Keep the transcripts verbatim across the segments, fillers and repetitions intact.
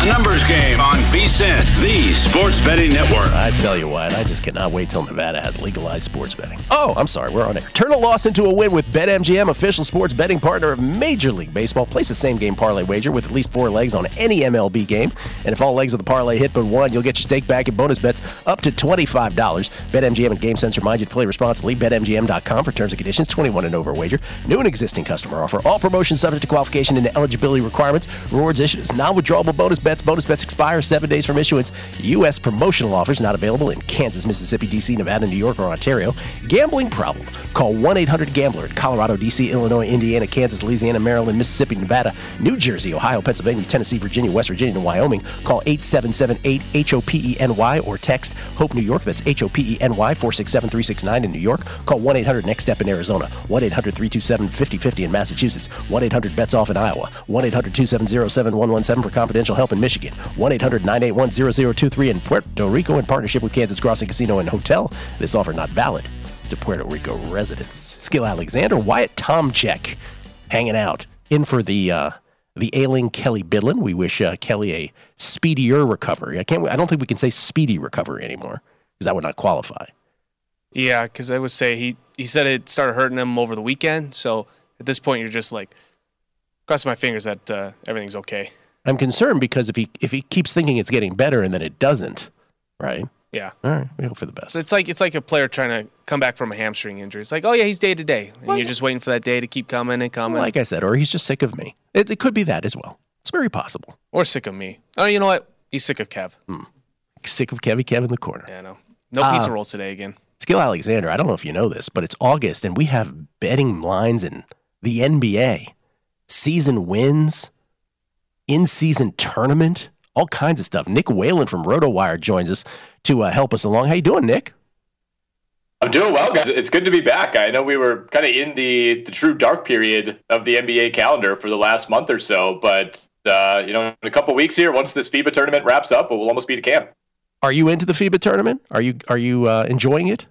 A numbers game on VSiN, the sports betting network. I tell you what, I just cannot wait till Nevada has legalized sports betting. Oh, I'm sorry, we're on air. Turn a loss into a win with BetMGM, official sports betting partner of Major League Baseball. Place a same-game parlay wager with at least four legs on any M L B game. And if all legs of the parlay hit but one, you'll get your stake back in bonus bets up to twenty-five dollars. BetMGM and GameSense remind you to play responsibly. Bet M G M dot com for terms and conditions. twenty-one and over wager. New and existing customer offer. All promotions subject to qualification and eligibility requirements. Rewards issued as non-withdrawable bonus bets. Bonus bets expire seven days from issuance. U S promotional offers not available in Kansas, Mississippi, D C, Nevada, New York, or Ontario. Gambling problem? Call one eight hundred gambler in Colorado, D C, Illinois, Indiana, Kansas, Louisiana, Maryland, Mississippi, Nevada, New Jersey, Ohio, Pennsylvania, Tennessee, Virginia, West Virginia, and Wyoming. Call eight seven seven eight HOPENY or text HOPE New York. That's H O P E N Y four six seven three six nine in New York. Call one eight hundred next step in Arizona. one eight hundred three two seven five oh five oh in Massachusetts. one eight hundred bets off in Iowa. one eight hundred two seven zero seven one one seven for confidential help in Michigan, one eight hundred nine eight one zero zero two three in Puerto Rico in partnership with Kansas Crossing Casino and Hotel. This offer not valid to Puerto Rico residents. Skill Alexander, Wyatt Tomchek hanging out in for the uh, the ailing Kelly Bidlin. We wish uh, Kelly a speedier recovery. I can't. I don't think we can say speedy recovery anymore because that would not qualify. Yeah, because I would say he, he said it started hurting him over the weekend. So at this point, you're just like, cross my fingers that uh, everything's okay. I'm concerned because if he if he keeps thinking it's getting better and then it doesn't, right? Yeah. All right, we hope for the best. So it's like it's like a player trying to come back from a hamstring injury. It's like, oh yeah, he's day to day, and well, you're just waiting for that day to keep coming and coming. Like I said, or he's just sick of me. It, it could be that as well. It's very possible. Or sick of me. Oh, you know what? He's sick of Kev. Mm. Sick of Kevy Kev in the corner. Yeah, I know. No uh, pizza rolls today again. Skill Alexander, I don't know if you know this, but it's August and we have betting lines in the N B A, season wins, in-season tournament, all kinds of stuff. Nick Whalen from RotoWire joins us to uh, help us along. How you doing, Nick? I'm doing well, guys. It's good to be back. I know we were kind of in the, the true dark period of the N B A calendar for the last month or so, but uh, you know, in a couple weeks here, once this FIBA tournament wraps up, we'll almost be to camp. Are you into the FIBA tournament? Are you are you uh, enjoying it?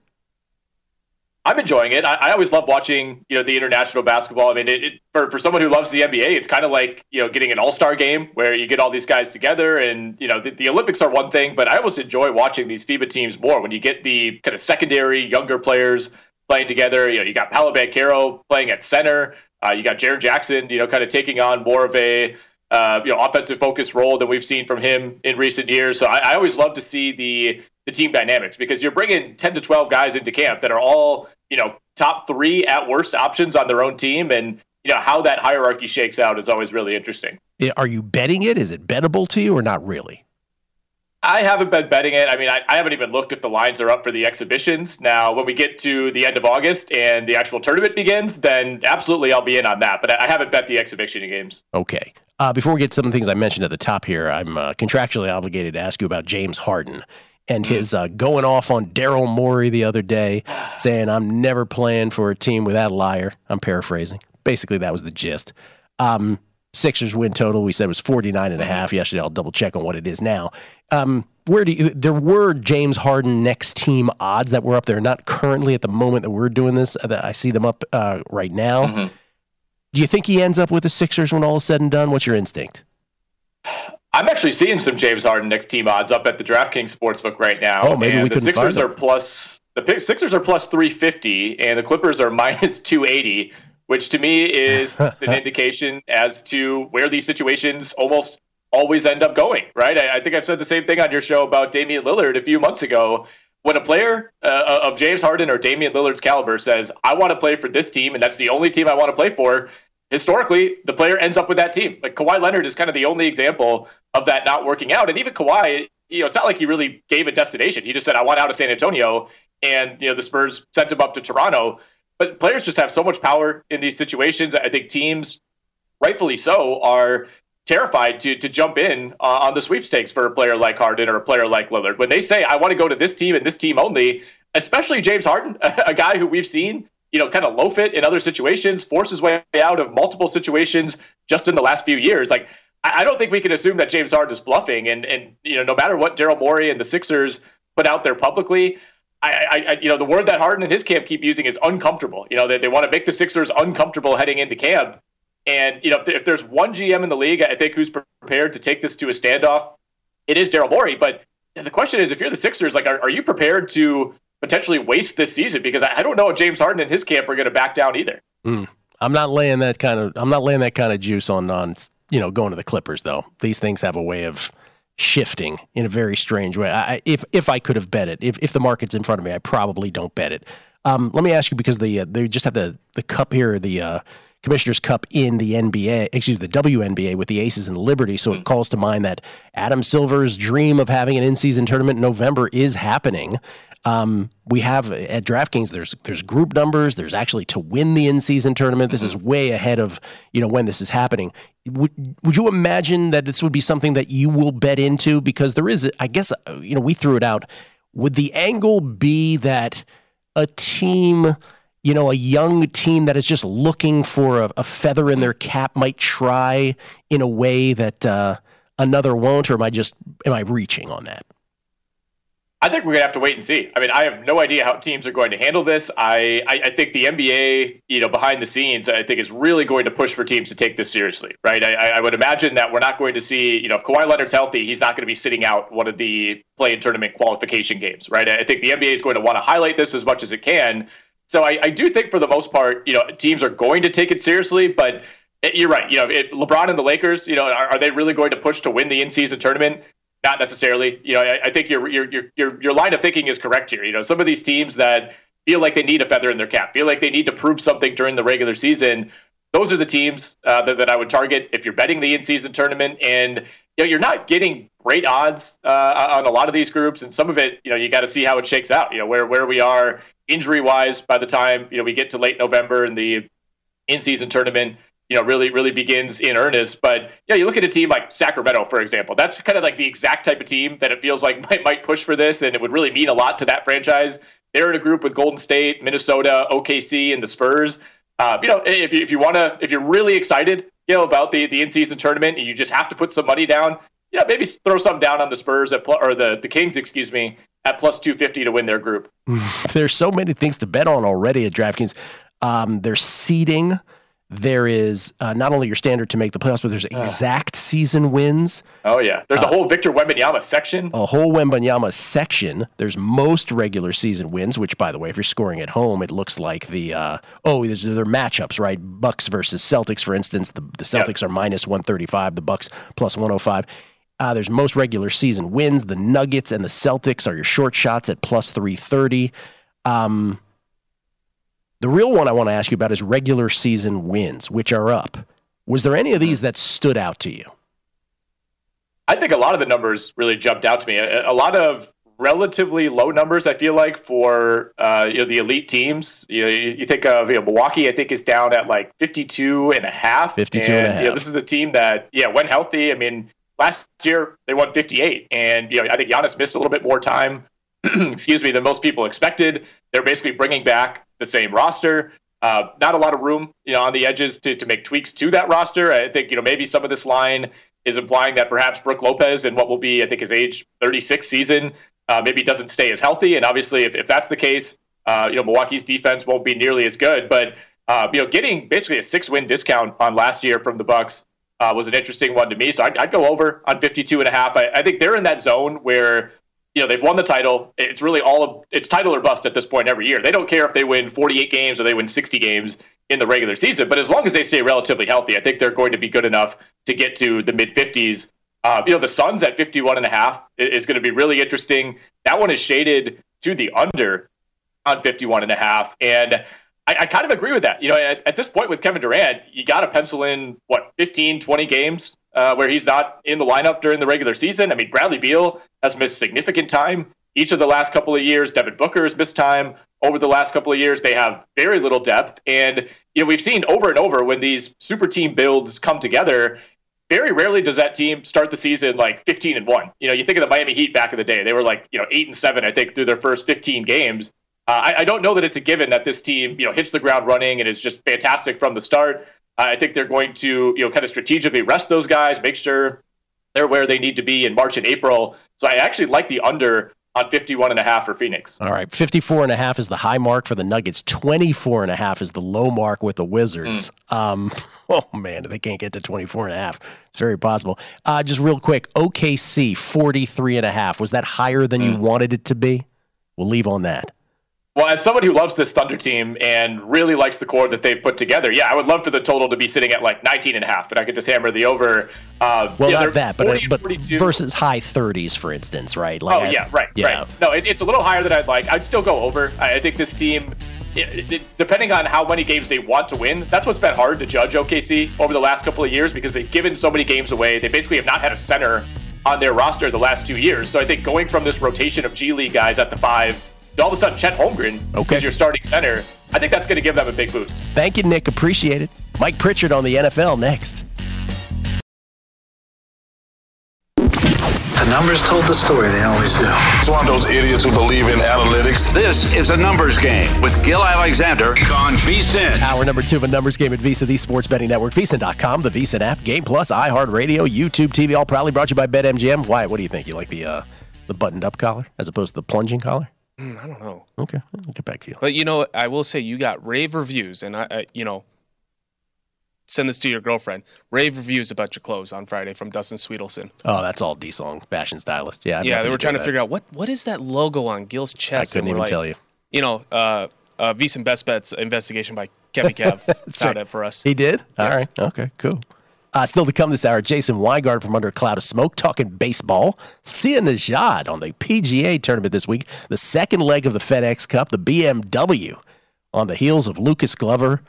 I'm enjoying it. I, I always love watching, you know, the international basketball. I mean, it, it, for for someone who loves the N B A, it's kind of like, you know, getting an all-star game where you get all these guys together. And, you know, the, the Olympics are one thing, but I almost enjoy watching these FIBA teams more when you get the kind of secondary younger players playing together. You know, you got Paolo Banchero playing at center. Uh, you got Jaren Jackson, you know, kind of taking on more of a, uh, you know, offensive-focused role than we've seen from him in recent years. So I, I always love to see the the team dynamics because you're bringing ten to twelve guys into camp that are all, you know, top three at worst options on their own team. And, you know, how that hierarchy shakes out is always really interesting. Are you betting it? Is it bettable to you or not really? I haven't been betting it. I mean, I, I haven't even looked if the lines are up for the exhibitions. Now, when we get to the end of August and the actual tournament begins, then absolutely I'll be in on that. But I haven't bet the exhibition games. Okay. Uh, before we get to some of the things I mentioned at the top here, I'm uh, contractually obligated to ask you about James Harden and his uh, going off on Daryl Morey the other day, saying, I'm never playing for a team without a liar. I'm paraphrasing. Basically, that was the gist. Um, Sixers win total, we said, was forty-nine and a half yesterday. I'll double-check on what it is now. Um, where do you, there were James Harden next team odds that were up there, not currently at the moment that we're doing this. I see them up uh, right now. Mm-hmm. Do you think he ends up with the Sixers when all is said and done? What's your instinct? I'm actually seeing some James Harden next team odds up at the DraftKings sportsbook right now. Oh, maybe and we the Sixers find are plus the Sixers are plus three fifty, and the Clippers are minus two eighty, which to me is an indication as to where these situations almost always end up going, right? I, I think I've said the same thing on your show about Damian Lillard a few months ago. When a player uh, of James Harden or Damian Lillard's caliber says, I want to play for this team, and that's the only team I want to play for, historically, the player ends up with that team. Like Kawhi Leonard is kind of the only example of that not working out. And even Kawhi, you know, it's not like he really gave a destination. He just said, I want out of San Antonio. And, you know, the Spurs sent him up to Toronto. But players just have so much power in these situations. I think teams, rightfully so, are terrified to to jump in uh, on the sweepstakes for a player like Harden or a player like Lillard. When they say, I want to go to this team and this team only, especially James Harden, a guy who we've seen, you know, kind of loaf it in other situations, force his way out of multiple situations just in the last few years. Like, I don't think we can assume that James Harden is bluffing. And, and you know, no matter what Daryl Morey and the Sixers put out there publicly, I, I, you know, the word that Harden and his camp keep using is uncomfortable. You know, they, they want to make the Sixers uncomfortable heading into camp. And, you know, if there's one G M in the league, I think, who's prepared to take this to a standoff, it is Daryl Morey. But the question is, if you're the Sixers, like, are, are you prepared to potentially waste this season? Because I don't know if James Harden and his camp are going to back down either. Mm. I'm not laying that kind of I'm not laying that kind of juice on, on, you know, going to the Clippers, though. These things have a way of shifting in a very strange way. I, if if I could have bet it, if if the market's in front of me, I probably don't bet it. Um, let me ask you, because the uh, they just have the the cup here, the uh, Commissioner's Cup in the N B A, excuse me, the W N B A with the Aces and Liberty. So it calls to mind that Adam Silver's dream of having an in-season tournament in November is happening. Um, we have at DraftKings, there's there's group numbers. There's actually to win the in-season tournament. This is way ahead of, you know, when this is happening. Would, would you imagine that this would be something that you will bet into? Because there is, I guess, you know, we threw it out. Would the angle be that a team, you know, a young team that is just looking for a, a feather in their cap might try in a way that uh, another won't? Or am I just, am I reaching on that? I think we're going to have to wait and see. I mean, I have no idea how teams are going to handle this. I, I, I think the N B A, you know, behind the scenes, I think is really going to push for teams to take this seriously, right? I, I would imagine that we're not going to see, you know, if Kawhi Leonard's healthy, he's not going to be sitting out one of the play-in tournament qualification games, right? I think the N B A is going to want to highlight this as much as it can. So I, I do think for the most part, you know, teams are going to take it seriously, but it, you're right. You know, it, LeBron and the Lakers, you know, are, are they really going to push to win the in-season tournament? Not necessarily. You know, I, I think your, your your your your line of thinking is correct here. You know, some of these teams that feel like they need a feather in their cap, feel like they need to prove something during the regular season, those are the teams uh, that, that I would target if you're betting the in-season tournament. And you know, you're not getting great odds uh, on a lot of these groups, and some of it, you know, you got to see how it shakes out. You know, where where we are injury-wise by the time, you know, we get to late November and the in-season tournament, you know, really, really begins in earnest. But, you know, you look at a team like Sacramento, for example, that's kind of like the exact type of team that it feels like might, might push for this, and it would really mean a lot to that franchise. They're in a group with Golden State, Minnesota, O K C, and the Spurs. Uh, you know, if you, if you want to, if you're really excited, you know, about the, the in-season tournament, and you just have to put some money down, you know, maybe throw some down on the Spurs at pl- or the, the Kings, excuse me, at plus two fifty to win their group. There's so many things to bet on already at DraftKings. Um, there's seeding. There is uh, not only your standard to make the playoffs, but there's exact uh, season wins. Oh, yeah. There's uh, a whole Victor Wembanyama section. A whole Wembanyama section. There's most regular season wins, which, by the way, if you're scoring at home, it looks like the, uh, oh, there's their matchups, right? Bucks versus Celtics, for instance. The, the Celtics yep. are minus one thirty-five, the Bucks plus one oh five. Uh, there's most regular season wins. The Nuggets and the Celtics are your short shots at plus three thirty. Um The real one I want to ask you about is regular season wins, which are up. Was there any of these that stood out to you? I think a lot of the numbers really jumped out to me. A, a lot of relatively low numbers, I feel like, for uh, you know, the elite teams. You know, you, you think of, you know, Milwaukee, I think, is down at like fifty-two and a half. fifty-two and, and a half. You know, this is a team that, yeah, when healthy, I mean, last year they won fifty-eight. And, you know, I think Giannis missed a little bit more time, excuse me, than most people expected. They're basically bringing back the same roster. Uh, not a lot of room, you know, on the edges to, to make tweaks to that roster. I think, you know, maybe some of this line is implying that perhaps Brooke Lopez and what will be, I think, his age thirty-six season, uh, maybe doesn't stay as healthy. And obviously, if, if that's the case, uh, you know, Milwaukee's defense won't be nearly as good. But, uh, you know, getting basically a six-win discount on last year from the Bucks uh, was an interesting one to me. So I'd, I'd go over on fifty-two and a half. I, I think they're in that zone where, you know, they've won the title. It's really all of, it's title or bust at this point every year. They don't care if they win forty-eight games or they win sixty games in the regular season. But as long as they stay relatively healthy, I think they're going to be good enough to get to the mid fifties Uh, you know, the Suns at fifty-one and a half is going to be really interesting. That one is shaded to the under on fifty-one and a half. And I, I kind of agree with that. You know, at, at this point with Kevin Durant, you got to pencil in, what, fifteen, twenty games uh, where he's not in the lineup during the regular season. I mean, Bradley Beal has missed significant time each of the last couple of years. Devin Booker has missed time over the last couple of years. They have very little depth. And, you know, we've seen over and over when these super team builds come together, very rarely does that team start the season like fifteen and one. You know, you think of the Miami Heat back in the day; they were like, you know, eight and seven, I think, through their first fifteen games. Uh, I, I don't know that it's a given that this team, you know, hits the ground running and is just fantastic from the start. Uh, I think they're going to, you know, kind of strategically rest those guys, make sure they're where they need to be in March and April. So I actually like the under on fifty-one and a half for Phoenix. All right, fifty-four and a half is the high mark for the Nuggets. twenty-four and a half is the low mark with the Wizards. Mm. Um, oh man, they can't get to twenty-four and a half. It's very possible. Uh, just real quick, O K C forty-three and a half. Was that higher than mm. you wanted it to be? We'll leave on that. Well, as somebody who loves this Thunder team and really likes the core that they've put together, yeah, I would love for the total to be sitting at like nineteen and a half, and I could just hammer the over. Uh, well, yeah, not that, but, but versus high thirties, for instance, right? Like, oh, I, yeah, right, yeah. right. No, it, it's a little higher than I'd like. I'd still go over. I, I think this team, it, it, depending on how many games they want to win, that's what's been hard to judge O K C over the last couple of years because they've given so many games away. They basically have not had a center on their roster the last two years. So I think going from this rotation of G League guys at the five, all of a sudden, Chet Holmgren okay. is your starting center. I think that's going to give them a big boost. Thank you, Nick. Appreciate it. Mike Pritchard on the N F L next. The numbers told the story they always do. It's one of those idiots who believe in analytics. This is a numbers game with Gil Alexander on VSiN. Hour number two of a numbers game at Visa, the sports betting network. VSiN dot com, the VSiN app, Game Plus, iHeartRadio, YouTube T V, all proudly brought to you by BetMGM. Wyatt, what do you think? You like the uh, the buttoned-up collar as opposed to the plunging collar? I don't know. Okay, I'll get back to you. But, you know, I will say you got rave reviews, and, I, I, you know, send this to your girlfriend. Rave reviews about your clothes on Friday from Dustin Sweetelson. Oh, that's all D-Song, fashion stylist. Yeah, I'm yeah, they were trying to that. figure out, what what is that logo on Gil's chest? I couldn't even like, tell you. You know, uh, uh, VSiN Best Bets investigation by Kevin Cav found it for us. He did? Yes. All right. Okay, cool. Uh, still to come this hour, Jason Weingart from Under a Cloud of Smoke talking baseball. Sia Nejad on the P G A tournament this week. The second leg of the FedEx Cup, the B M W, on the heels of Lucas Glover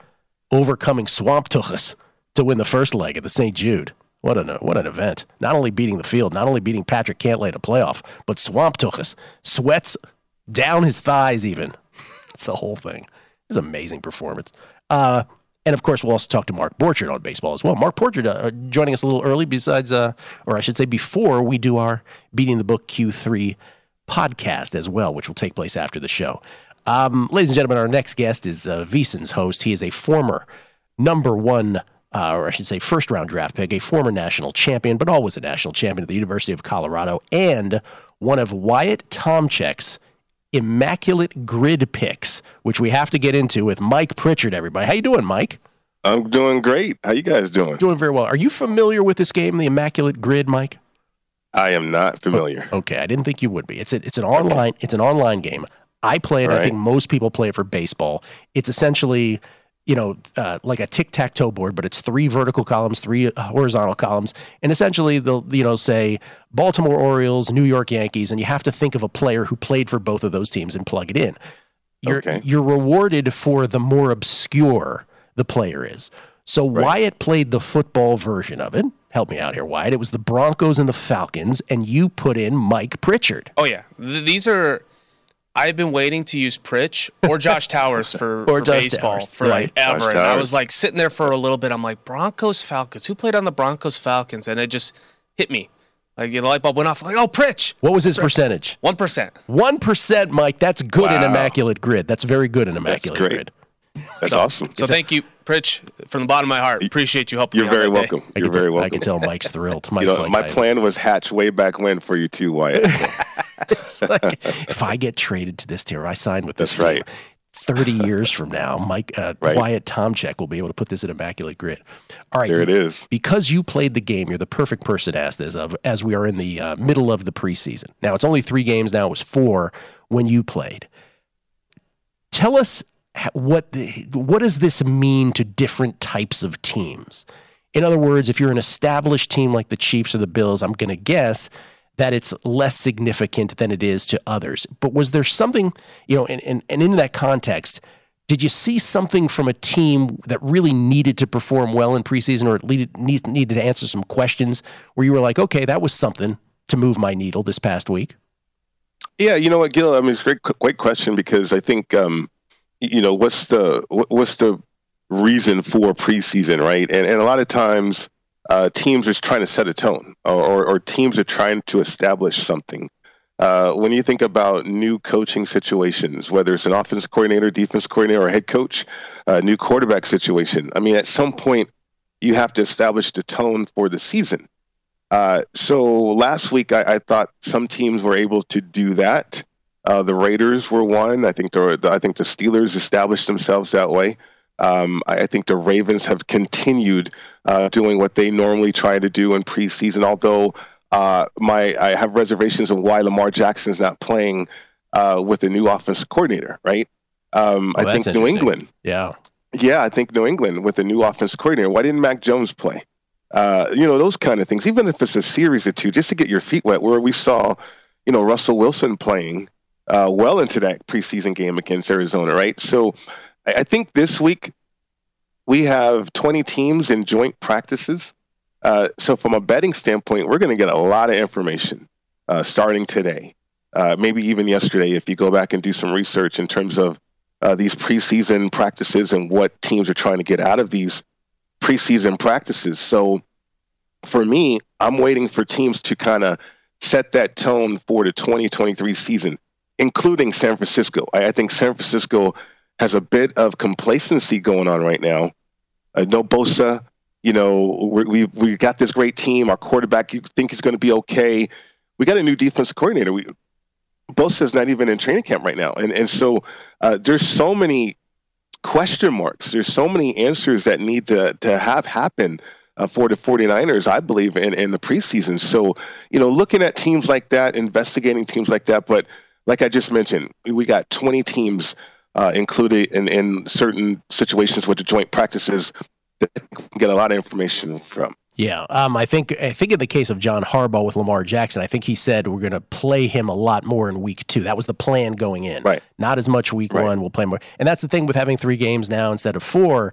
overcoming Swamp Tuchus to win the first leg at the Saint Jude. What an what an event. Not only beating the field, not only beating Patrick Cantlay in a playoff, but Swamp Tuchus sweats down his thighs even. It's the whole thing. It's an amazing performance. Uh... And, of course, we'll also talk to Mark Borchard on baseball as well. Mark Borchard uh, joining us a little early besides, uh, or I should say before we do our Beating the Book Q three podcast as well, which will take place after the show. Um, ladies and gentlemen, our next guest is uh, VSiN's host. He is a former number one, uh, or I should say first-round draft pick, a former national champion, but always a national champion at the University of Colorado, and one of Wyatt Tomchek's Immaculate Grid picks, which we have to get into with Mike Pritchard. Everybody, how you doing, Mike? I'm doing great. How you guys doing? Doing very well. Are you familiar with this game, the Immaculate Grid, Mike? I am not familiar. Okay, I didn't think you would be. It's a, it's an online it's an online game. I play it. Right. I think most people play it for baseball. It's essentially, you know, uh, like a tic-tac-toe board, but it's three vertical columns, three horizontal columns, and essentially they'll, you know, say Baltimore Orioles, New York Yankees, and you have to think of a player who played for both of those teams and plug it in. You're okay. You're rewarded for the more obscure the player is. So right. Wyatt played the football version of it. Help me out here, Wyatt. It was the Broncos and the Falcons, and you put in Mike Pritchard. Oh, yeah. Th- these are... I've been waiting to use Pritch or Josh Towers for, for baseball Towers. for like right. ever. Josh and Towers. I was like sitting there for a little bit. I'm like, Broncos, Falcons. Who played on the Broncos, Falcons? And it just hit me. Like the light bulb went off. Like, oh, Pritch. What was his Pritch. percentage? One percent. One percent, Mike. That's good wow. in Immaculate Grid. That's very good in Immaculate That's Grid. That's so, awesome. So thank you, Pritch, from the bottom of my heart. Appreciate you helping You're me out. You're very welcome. You're tell, very welcome. I can tell Mike's thrilled. Mike's you know, like, my plan was hatched way back when for you too, Wyatt. It's like, if I get traded to this team, or I sign with this That's team, right. thirty years from now, Mike uh, right. Wyatt Tomchek will be able to put this in Immaculate Grid. All right, there it is. Because you played the game, you're the perfect person to ask this of, as we are in the uh, middle of the preseason. Now, it's only three games now. It was four when you played. Tell us what the, what does this mean to different types of teams? In other words, if you're an established team like the Chiefs or the Bills, I'm going to guess that it's less significant than it is to others. But was there something, you know, and, and, and in that context, did you see something from a team that really needed to perform well in preseason or at least needed to answer some questions where you were like, okay, that was something to move my needle this past week? Yeah, you know what, Gil, I mean, it's a great, great question because I think, um, you know, what's the what's the reason for preseason, right? And and a lot of times uh, teams are trying to set a tone or, or teams are trying to establish something. Uh, when you think about new coaching situations, whether it's an offense coordinator, defense coordinator, or head coach, a new quarterback situation, I mean, at some point you have to establish the tone for the season. Uh, so last week, I, I thought some teams were able to do that. Uh, the Raiders were one. I think the I think the Steelers established themselves that way. Um, I, I think the Ravens have continued uh, doing what they normally try to do in preseason. Although uh, my I have reservations on why Lamar Jackson's not playing uh, with the new offensive coordinator. Right? Um, oh, I think New England. Yeah. Yeah, I think New England with the new offensive coordinator. Why didn't Mac Jones play? Uh, you know, those kind of things, even if it's a series or two, just to get your feet wet, where we saw, you know, Russell Wilson playing uh, well into that preseason game against Arizona, right? So I think this week we have twenty teams in joint practices. Uh, so from a betting standpoint, we're going to get a lot of information uh, starting today, uh, maybe even yesterday, if you go back and do some research in terms of uh, these preseason practices and what teams are trying to get out of these preseason practices. So for me, I'm waiting for teams to kind of set that tone for the twenty twenty-three season, including San Francisco. I, I think San Francisco has a bit of complacency going on right now. Uh, no Bosa, you know, we're, we we got this great team. Our quarterback, you think he's going to be okay. We got a new defense coordinator. We, Bosa's not even in training camp right now. And, and so uh, there's so many question marks. There's so many answers that need to, to have happen uh, for the forty-niners, I believe, in, in the preseason. So, you know, looking at teams like that, investigating teams like that. But like I just mentioned, we got twenty teams uh, included in, in certain situations with the joint practices that we can get a lot of information from. Yeah, um, I think I think in the case of John Harbaugh with Lamar Jackson, I think he said we're going to play him a lot more in week two. That was the plan going in. Right. Not as much week right. one, we'll play more. And that's the thing with having three games now instead of four.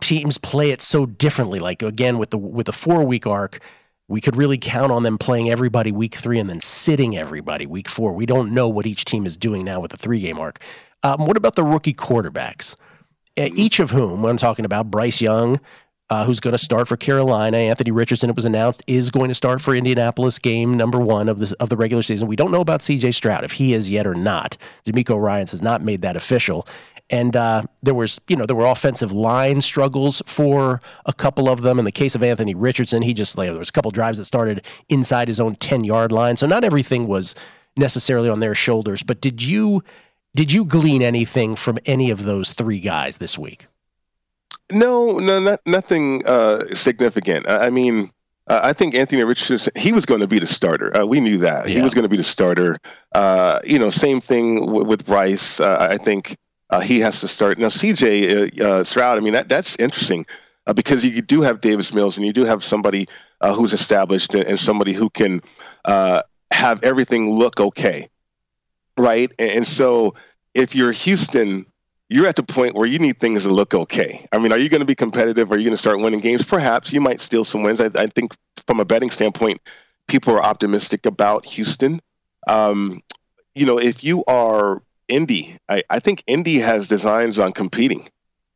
Teams play it so differently. Like, again, with the with the four-week arc, we could really count on them playing everybody week three and then sitting everybody week four. We don't know what each team is doing now with the three-game arc. Um, what about the rookie quarterbacks? Each of whom, what I'm talking about, Bryce Young, Uh, who's going to start for Carolina. Anthony Richardson, it was announced, is going to start for Indianapolis game number one of, this, of the regular season. We don't know about C J Stroud, if he is yet or not. DeMeco Ryans has not made that official. And uh, there was, you know, there were offensive line struggles for a couple of them. In the case of Anthony Richardson, he just, like, there was a couple drives that started inside his own ten-yard line. So not everything was necessarily on their shoulders. But did you did you glean anything from any of those three guys this week? No, no, not, nothing uh, significant. I, I mean, uh, I think Anthony Richardson, he was going to be the starter. Uh, we knew that. Yeah. He was going to be the starter. Uh, you know, same thing w- with Bryce. Uh, I think uh, he has to start. Now, C J uh, uh, Stroud, I mean, that, that's interesting uh, because you do have Davis Mills and you do have somebody uh, who's established and, and somebody who can uh, have everything look okay, right? And, and so if you're Houston, you're at the point where you need things to look okay. I mean, are you going to be competitive? Are you going to start winning games? Perhaps you might steal some wins. I, I think from a betting standpoint, people are optimistic about Houston. Um, you know, if you are Indy, I, I think Indy has designs on competing.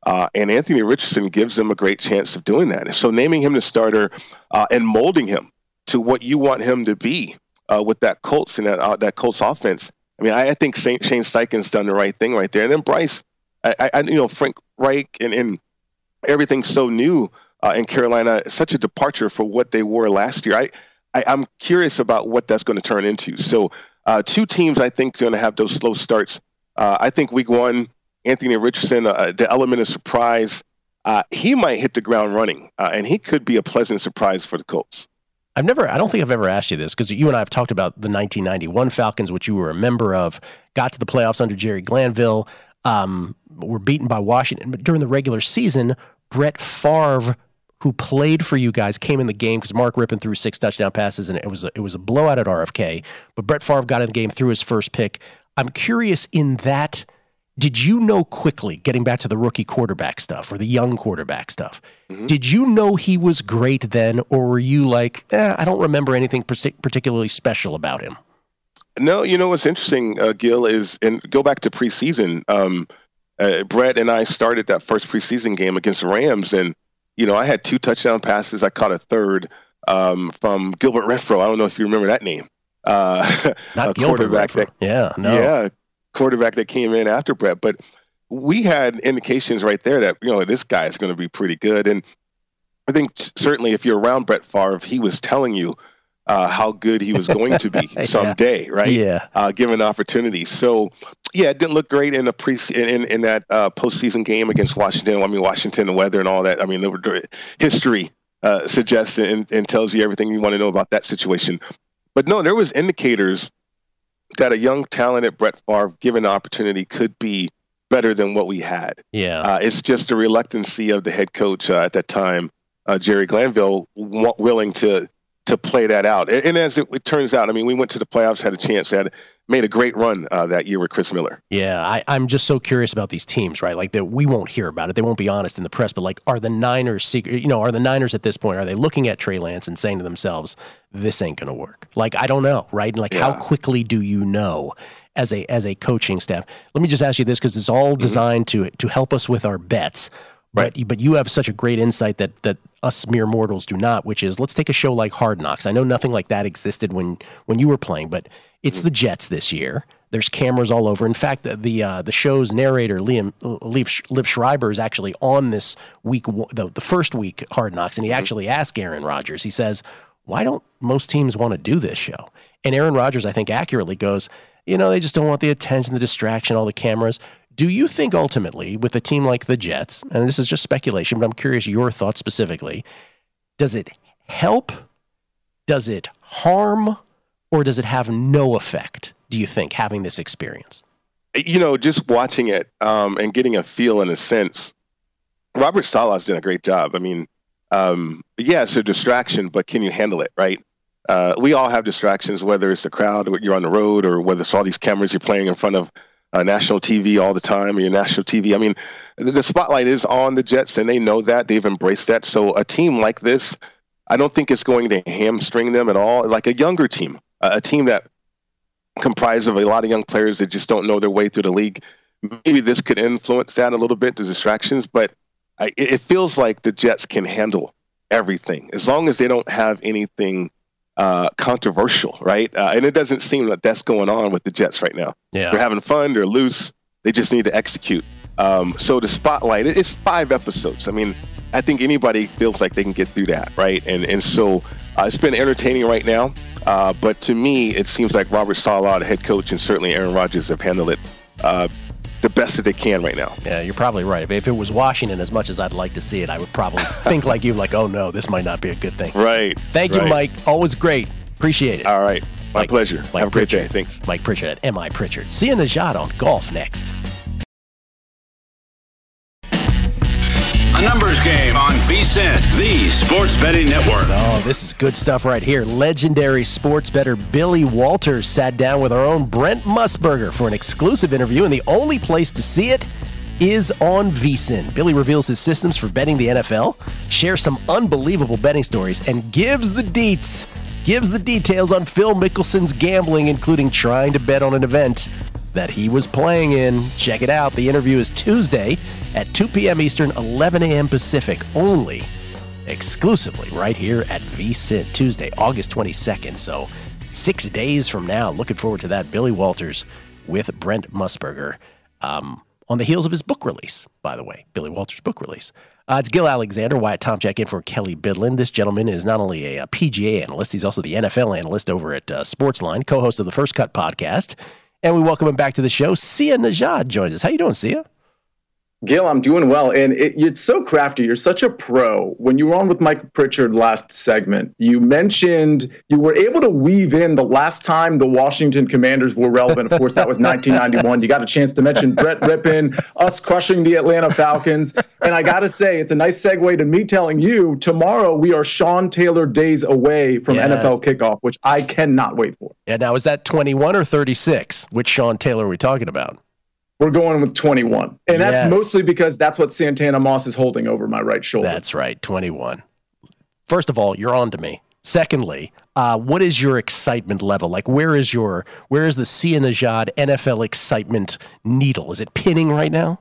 Uh, and Anthony Richardson gives them a great chance of doing that. So naming him the starter uh, and molding him to what you want him to be uh, with that Colts and that, uh, that Colts offense. I mean, I, I think Saint, Shane Steichen's done the right thing right there. And then Bryce, I, I, you know, Frank Reich and, and everything's so new uh, in Carolina, such a departure for what they were last year. I, I, I'm curious about what that's going to turn into. So uh, two teams, I think, going to have those slow starts. Uh, I think week one, Anthony Richardson, uh, the element of surprise, uh, he might hit the ground running, uh, and he could be a pleasant surprise for the Colts. I've never, I don't think I've ever asked you this because you and I have talked about the nineteen ninety-one Falcons, which you were a member of, got to the playoffs under Jerry Glanville. Um, were beaten by Washington. But during the regular season, Brett Favre who played for you guys, came in the game because Mark Rippon threw six touchdown passes, and it was a, it was a blowout at R F K. But Brett Favre got in the game, threw his first pick. I'm curious in that, did you know quickly, getting back to the rookie quarterback stuff or the young quarterback stuff, mm-hmm. did you know he was great then, or were you like, eh, I don't remember anything particularly special about him? No, you know, what's interesting, uh, Gil, is, and go back to preseason, um, uh, Brett and I started that first preseason game against the Rams, and you know, I had two touchdown passes. I caught a third um, from Gilbert Renfro. I don't know if you remember that name. Uh, Not a Gilbert quarterback Renfro. That, yeah, no. Yeah, quarterback that came in after Brett. But we had indications right there that, you know, this guy is going to be pretty good. And I think certainly if you're around Brett Favre, he was telling you uh, how good he was going to be someday, yeah. right? Yeah. Uh, given opportunities. So, yeah, it didn't look great in the pre in in that uh, postseason game against Washington. I mean, Washington, the weather and all that. I mean, the history uh, suggests and, and tells you everything you want to know about that situation. But no, there was indicators that a young, talented Brett Favre, given the opportunity, could be better than what we had. Yeah, uh, it's just the reluctancy of the head coach uh, at that time, uh, Jerry Glanville, w- willing to to play that out. And, and as it, it turns out, I mean, we went to the playoffs, had a chance, had. Made a great run uh, that year with Chris Miller. Yeah, I, I'm just so curious about these teams, right? Like that, we won't hear about it; they won't be honest in the press. But like, are the Niners, you know, are the Niners at this point? Are they looking at Trey Lance and saying to themselves, "This ain't going to work"? Like, I don't know, right? Like, yeah. How quickly do you know as a as a coaching staff? Let me just ask you this because it's all designed mm-hmm. to to help us with our bets, right? But, but you have such a great insight that that us mere mortals do not, which is let's take a show like Hard Knocks. I know nothing like that existed when when you were playing, but it's the Jets this year. There's cameras all over. In fact, the the, uh, the show's narrator, Liam Liv Schreiber, is actually on this week, the, the first week Hard Knocks, and he actually asked Aaron Rodgers. He says, "Why don't most teams want to do this show?" And Aaron Rodgers, I think, accurately goes, "You know, they just don't want the attention, the distraction, all the cameras." Do you think ultimately, with a team like the Jets, and this is just speculation, but I'm curious your thoughts specifically, does it help? Does it harm? Or does it have no effect, do you think, having this experience? You know, just watching it um, and getting a feel and a sense, Robert Sala's done a great job. I mean, um, yeah, it's a distraction, but can you handle it, right? Uh, we all have distractions, whether it's the crowd, or you're on the road, or whether it's all these cameras you're playing in front of uh, national T V all the time, or your national T V. I mean, the, the spotlight is on the Jets, and they know that. They've embraced that. So a team like this, I don't think it's going to hamstring them at all, like a younger team. A team that comprised of a lot of young players that just don't know their way through the league. Maybe this could influence that a little bit, the distractions, but I, it feels like the Jets can handle everything as long as they don't have anything uh, controversial, right? Uh, and it doesn't seem like that's going on with the Jets right now. Yeah. They're having fun, they're loose, they just need to execute. Um, so the spotlight, it's five episodes. I mean, I think anybody feels like they can get through that, right? And and so uh, it's been entertaining right now. Uh, but to me, it seems like Robert Saleh, the head coach, and certainly Aaron Rodgers have handled it uh, the best that they can right now. Yeah, you're probably right. If it was Washington, as much as I'd like to see it, I would probably think like you, like, oh, no, this might not be a good thing. Right. Thank right. you, Mike. Always great. Appreciate it. All right. My Mike, pleasure. Mike have a great Pritchard. Day. Thanks. Mike Pritchard at M I Pritchard. See you in the shot on Golf next. Numbers game on VSiN, the sports betting network. Oh, this is good stuff right here. Legendary sports bettor Billy Walters sat down with our own Brent Musburger for an exclusive interview, and the only place to see it is on VSiN. Billy reveals his systems for betting the N F L, shares some unbelievable betting stories, and gives the deets, gives the details on Phil Mickelson's gambling, including trying to bet on an event that he was playing in. Check it out. The interview is Tuesday at two p.m. Eastern, eleven a.m. Pacific, only exclusively right here at VSiN, Tuesday, August twenty-second. So six days from now, looking forward to that. Billy Walters with Brent Musburger um, on the heels of his book release, by the way, Billy Walters' book release. Uh, it's Gil Alexander, Wyatt Tomchek in for Kelly Bidlin. This gentleman is not only a, a P G A analyst, he's also the N F L analyst over at uh, Sportsline, co-host of the First Cut podcast. And we welcome him back to the show. Sia Najad joins us. How you doing, Sia? Gil, I'm doing well, and it, it's so crafty. You're such a pro. When you were on with Mike Pritchard last segment, you mentioned you were able to weave in the last time the Washington Commanders were relevant. Of course, that was nineteen ninety-one. You got a chance to mention Brett Rippon, us crushing the Atlanta Falcons. And I got to say, it's a nice segue to me telling you tomorrow we are Sean Taylor days away from yes. N F L kickoff, which I cannot wait for. Yeah, now is that twenty-one or thirty-six? Which Sean Taylor are we talking about? We're going with twenty-one. And that's yes. mostly because that's what Santana Moss is holding over my right shoulder. That's right, twenty-one. First of all, you're on to me. Secondly, uh, what is your excitement level? Like, where is your, where is the Cianajad N F L excitement needle? Is it pinning right now?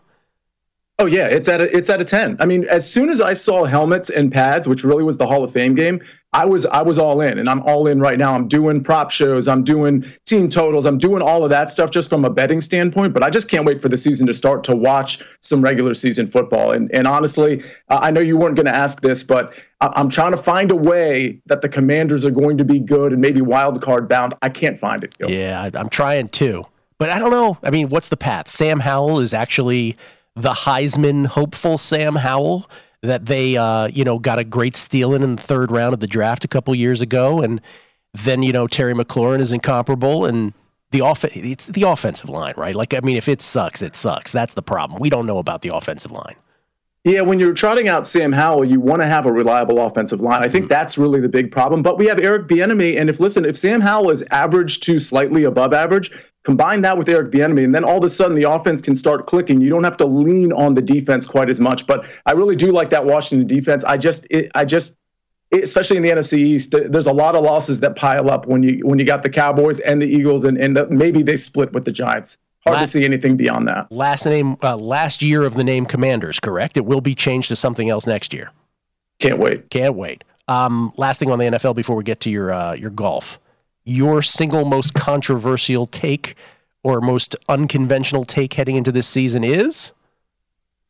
Oh, yeah, it's at a, it's at a ten. I mean, as soon as I saw helmets and pads, which really was the Hall of Fame game, I was I was all in, and I'm all in right now. I'm doing prop shows. I'm doing team totals. I'm doing all of that stuff just from a betting standpoint, but I just can't wait for the season to start to watch some regular season football. And and honestly, uh, I know you weren't going to ask this, but I, I'm trying to find a way that the Commanders are going to be good and maybe wild card bound. I can't find it. Gil. Yeah, I, I'm trying to, but I don't know. I mean, what's the path? Sam Howell is actually the Heisman hopeful Sam Howell. That they, uh, you know, got a great steal in, in the third round of the draft a couple years ago, and then you know Terry McLaurin is incomparable, and the off—it's the offensive line, right? Like, I mean, if it sucks, it sucks. That's the problem. We don't know about the offensive line. Yeah, when you're trotting out Sam Howell, you want to have a reliable offensive line. I think mm-hmm. that's really the big problem. But we have Eric Bieniemy, and if listen, if Sam Howell is average to slightly above average, combine that with Eric Bieniemy, and then all of a sudden the offense can start clicking. You don't have to lean on the defense quite as much. But I really do like that Washington defense. I just, it, I just, it, especially in the N F C East, there's a lot of losses that pile up when you when you got the Cowboys and the Eagles, and and the, maybe they split with the Giants. Hard last, to see anything beyond that. Last name, uh, last year of the name Commanders, correct? It will be changed to something else next year. Can't wait. Can't wait. Um, last thing on the N F L before we get to your uh, your golf. Your single most controversial take or most unconventional take heading into this season is?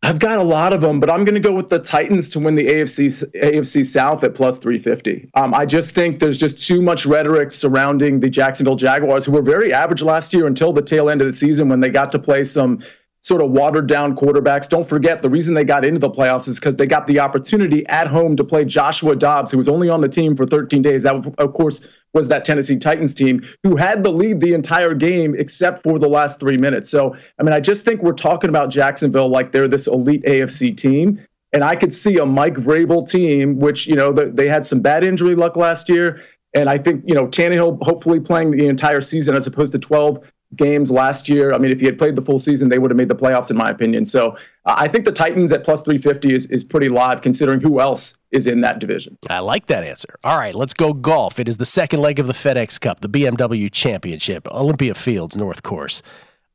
I've got a lot of them, but I'm going to go with the Titans to win the A F C A F C South at plus three fifty. Um, I just think there's just too much rhetoric surrounding the Jacksonville Jaguars, who were very average last year until the tail end of the season when they got to play some sort of watered-down quarterbacks. Don't forget, the reason they got into the playoffs is because they got the opportunity at home to play Joshua Dobbs, who was only on the team for thirteen days. That, of course, was that Tennessee Titans team, who had the lead the entire game except for the last three minutes. So, I mean, I just think we're talking about Jacksonville like they're this elite A F C team. And I could see a Mike Vrabel team, which, you know, they had some bad injury luck last year. And I think, you know, Tannehill hopefully playing the entire season as opposed to twelve games last year. I mean, if he had played the full season, they would have made the playoffs, in my opinion. So uh, I think the Titans at plus three fifty is, is pretty live, considering who else is in that division. I like that answer. All right, let's go golf. It is the second leg of the FedEx Cup, the B M W Championship, Olympia Fields, North Course.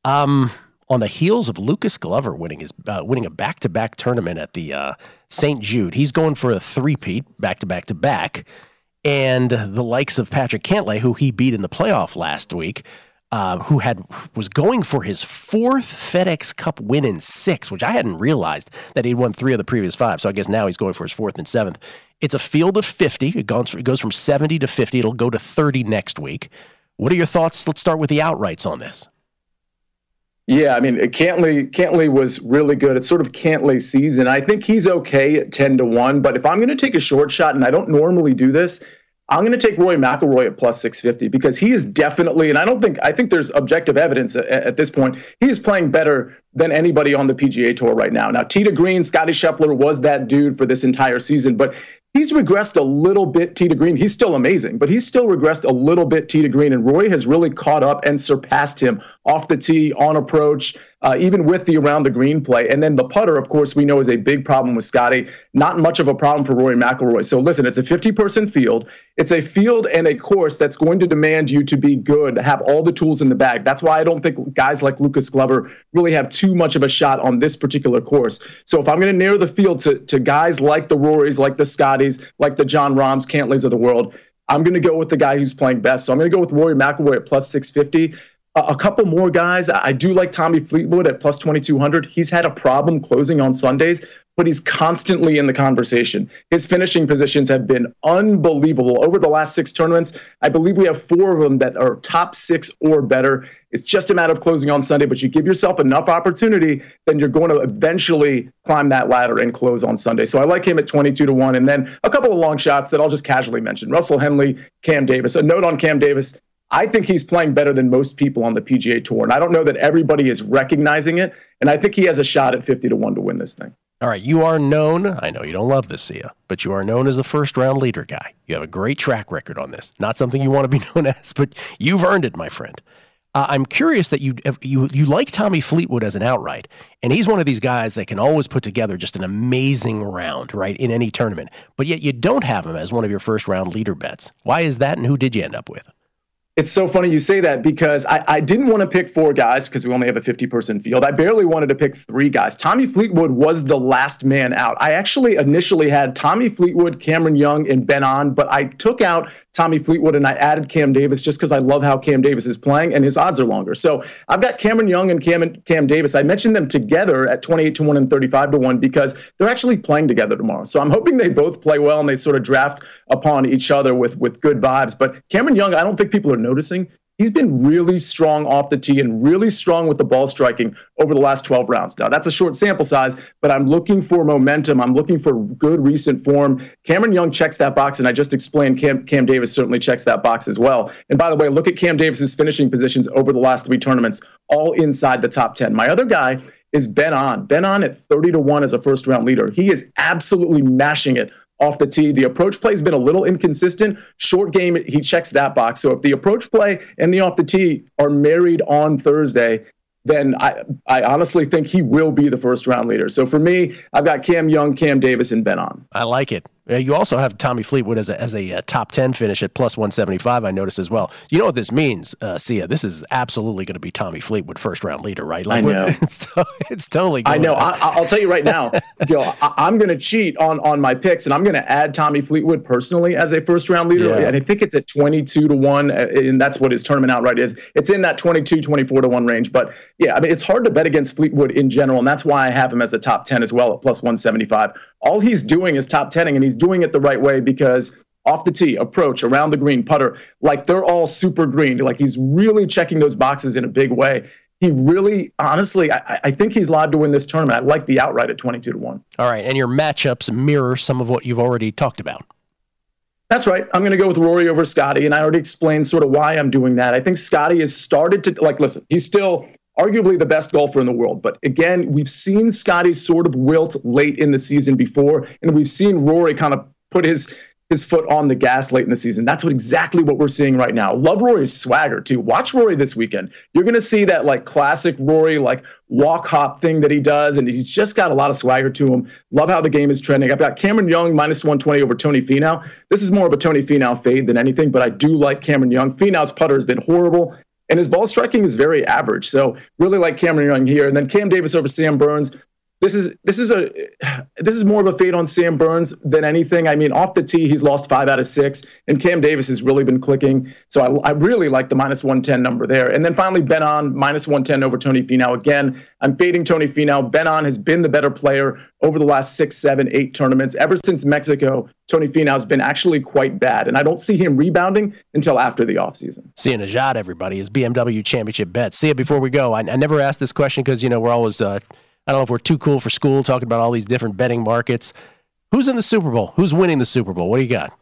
Um, on the heels of Lucas Glover winning his uh, winning a back-to-back tournament at the uh, Saint Jude, he's going for a three-peat, back-to-back-to-back. And the likes of Patrick Cantlay, who he beat in the playoff last week, Uh, who had was going for his fourth FedEx Cup win in six, which I hadn't realized that he'd won three of the previous five. So I guess now he's going for his fourth and seventh. It's a field of fifty. It goes, it goes from seventy to fifty. It'll go to thirty next week. What are your thoughts? Let's start with the outrights on this. Yeah, I mean, Cantlay, Cantlay was really good. It's sort of Cantley's season. I think he's okay at ten to one, but if I'm going to take a short shot, and I don't normally do this, I'm going to take Rory McIlroy at plus six fifty because he is definitely, and I don't think, I think there's objective evidence at, at this point, he is playing better than anybody on the P G A Tour right now. Now, Tita Green, Scotty Scheffler was that dude for this entire season, but he's regressed a little bit, Tita Green. He's still amazing, but he's still regressed a little bit, Tita Green, and Rory has really caught up and surpassed him off the tee, on approach, uh, even with the around the green play. And then the putter, of course, we know is a big problem with Scotty. Not much of a problem for Rory McIlroy. So listen, it's a fifty-person field. It's a field and a course that's going to demand you to be good, have all the tools in the bag. That's why I don't think guys like Lucas Glover really have too much of a shot on this particular course. So if I'm going to narrow the field to, to guys like the Rorys, like the Scotties, like the John Rahms, Cantlays of the world, I'm going to go with the guy who's playing best. So I'm going to go with Rory McIlroy at plus six fifty. A couple more guys. I do like Tommy Fleetwood at plus twenty-two hundred. He's had a problem closing on Sundays, but he's constantly in the conversation. His finishing positions have been unbelievable over the last six tournaments. I believe we have four of them that are top six or better. It's just a matter of closing on Sunday, but you give yourself enough opportunity, then you're going to eventually climb that ladder and close on Sunday. So I like him at twenty-two to one. And then a couple of long shots that I'll just casually mention. Russell Henley, Cam Davis. A note on Cam Davis. I think he's playing better than most people on the P G A Tour, and I don't know that everybody is recognizing it, and I think he has a shot at fifty to one to win this thing. All right, you are known, I know you don't love this, Sia, but you are known as the first-round leader guy. You have a great track record on this. Not something you want to be known as, but you've earned it, my friend. Uh, I'm curious that you, you you like Tommy Fleetwood as an outright, and he's one of these guys that can always put together just an amazing round, right, in any tournament, but yet you don't have him as one of your first-round leader bets. Why is that, and who did you end up with? It's so funny you say that because I, I didn't want to pick four guys because we only have a fifty-person field. I barely wanted to pick three guys. Tommy Fleetwood was the last man out. I actually initially had Tommy Fleetwood, Cameron Young, and Ben An, but I took out Tommy Fleetwood and I added Cam Davis just because I love how Cam Davis is playing and his odds are longer. So I've got Cameron Young and Cam, Cam Davis. I mentioned them together at twenty-eight to one and thirty-five to one because they're actually playing together tomorrow. So I'm hoping they both play well and they sort of draft upon each other with, with good vibes. But Cameron Young, I don't think people are noticing, he's been really strong off the tee and really strong with the ball striking over the last twelve rounds. Now, that's a short sample size, but I'm looking for momentum. I'm looking for good recent form. Cameron Young checks that box, and I just explained Cam, Cam Davis certainly checks that box as well. And by the way, look at Cam Davis's finishing positions over the last three tournaments, all inside the top ten. My other guy is Ben An. Ben An at thirty to one as a first-round leader. He is absolutely mashing it off the tee. The approach play has been a little inconsistent. Short game, he checks that box. So if the approach play and the off the tee are married on Thursday, then I, I honestly think he will be the first round leader. So for me, I've got Cam Young, Cam Davis, and Ben An. I like it. You also have Tommy Fleetwood as a, as a top ten finish at plus one seventy-five, I noticed as well. You know what this means, uh, Sia? This is absolutely going to be Tommy Fleetwood first round leader, right? Like, I know. It's, it's totally going I know. I, I'll tell you right now, yo, I, I'm going to cheat on, on my picks, and I'm going to add Tommy Fleetwood personally as a first round leader. Yeah. And I think it's at twenty-two to one, and that's what his tournament outright is. It's in that twenty-two, twenty-four to one range. But yeah, I mean, it's hard to bet against Fleetwood in general, and that's why I have him as a top ten as well at plus one seventy-five. All he's doing is top ten-ing, and he's doing it the right way because off the tee, approach, around the green, putter, like they're all super green. Like he's really checking those boxes in a big way. He really, honestly, I, I think he's live to win this tournament. I like the outright at twenty-two to one. All right, and your matchups mirror some of what you've already talked about. That's right. I'm going to go with Rory over Scotty, and I already explained sort of why I'm doing that. I think Scotty has started to, like, listen, he's still arguably the best golfer in the world. But again, we've seen Scotty sort of wilt late in the season before, and we've seen Rory kind of put his his foot on the gas late in the season. That's what exactly what we're seeing right now. Love Rory's swagger, too. Watch Rory this weekend. You're going to see that, like, classic Rory, like, walk-hop thing that he does, and he's just got a lot of swagger to him. Love how the game is trending. I've got Cameron Young minus one twenty over Tony Finau. This is more of a Tony Finau fade than anything, but I do like Cameron Young. Finau's putter has been horrible, and his ball striking is very average. So really like Cameron Young here. And then Cam Davis over Sam Burns. This is this is a this is more of a fade on Sam Burns than anything. I mean, off the tee, he's lost five out of six. And Cam Davis has really been clicking. So I, I really like the minus one ten number there. And then finally, Ben An, minus one ten over Tony Finau. Again, I'm fading Tony Finau. Ben An has been the better player over the last six, seven, eight tournaments. Ever since Mexico, Tony Finau's been actually quite bad. And I don't see him rebounding until after the offseason. Sia Nejad, everybody, is B M W Championship bets. Sia, before we go, I, I never asked this question because, you know, we're always uh, – I don't know if we're too cool for school talking about all these different betting markets. Who's in the Super Bowl? Who's winning the Super Bowl? What do you got?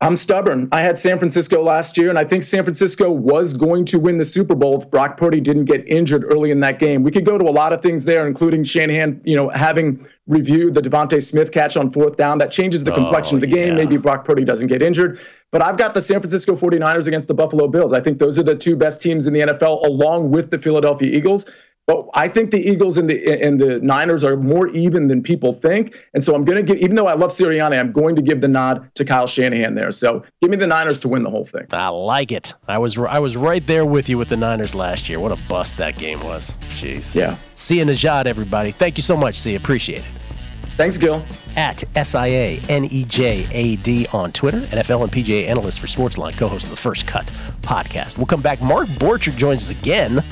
I'm stubborn. I had San Francisco last year, and I think San Francisco was going to win the Super Bowl if Brock Purdy didn't get injured early in that game. We could go to a lot of things there, including Shanahan, you know, having reviewed the Devontae Smith catch on fourth down. That changes the complexion oh, of the game. Yeah. Maybe Brock Purdy doesn't get injured. But I've got the San Francisco forty-niners against the Buffalo Bills. I think those are the two best teams in the N F L, along with the Philadelphia Eagles. But I think the Eagles and the and the Niners are more even than people think. And so I'm going to give, even though I love Sirianni, I'm going to give the nod to Kyle Shanahan there. So give me the Niners to win the whole thing. I like it. I was I was right there with you with the Niners last year. What a bust that game was. Jeez. Yeah. Sia Nejad, everybody. Thank you so much, Sia. Appreciate it. Thanks, Gil. At S I A N E J A D on Twitter. N F L and P G A analyst for Sportsline, co-host of the First Cut podcast. We'll come back. Mark Borchard joins us again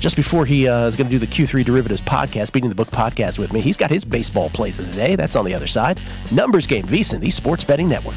just before he uh, is going to do the Q three Derivatives podcast, Beating the Book podcast with me. He's got his baseball plays of the day. That's on the other side. Numbers Game, VSiN, the Sports Betting Network.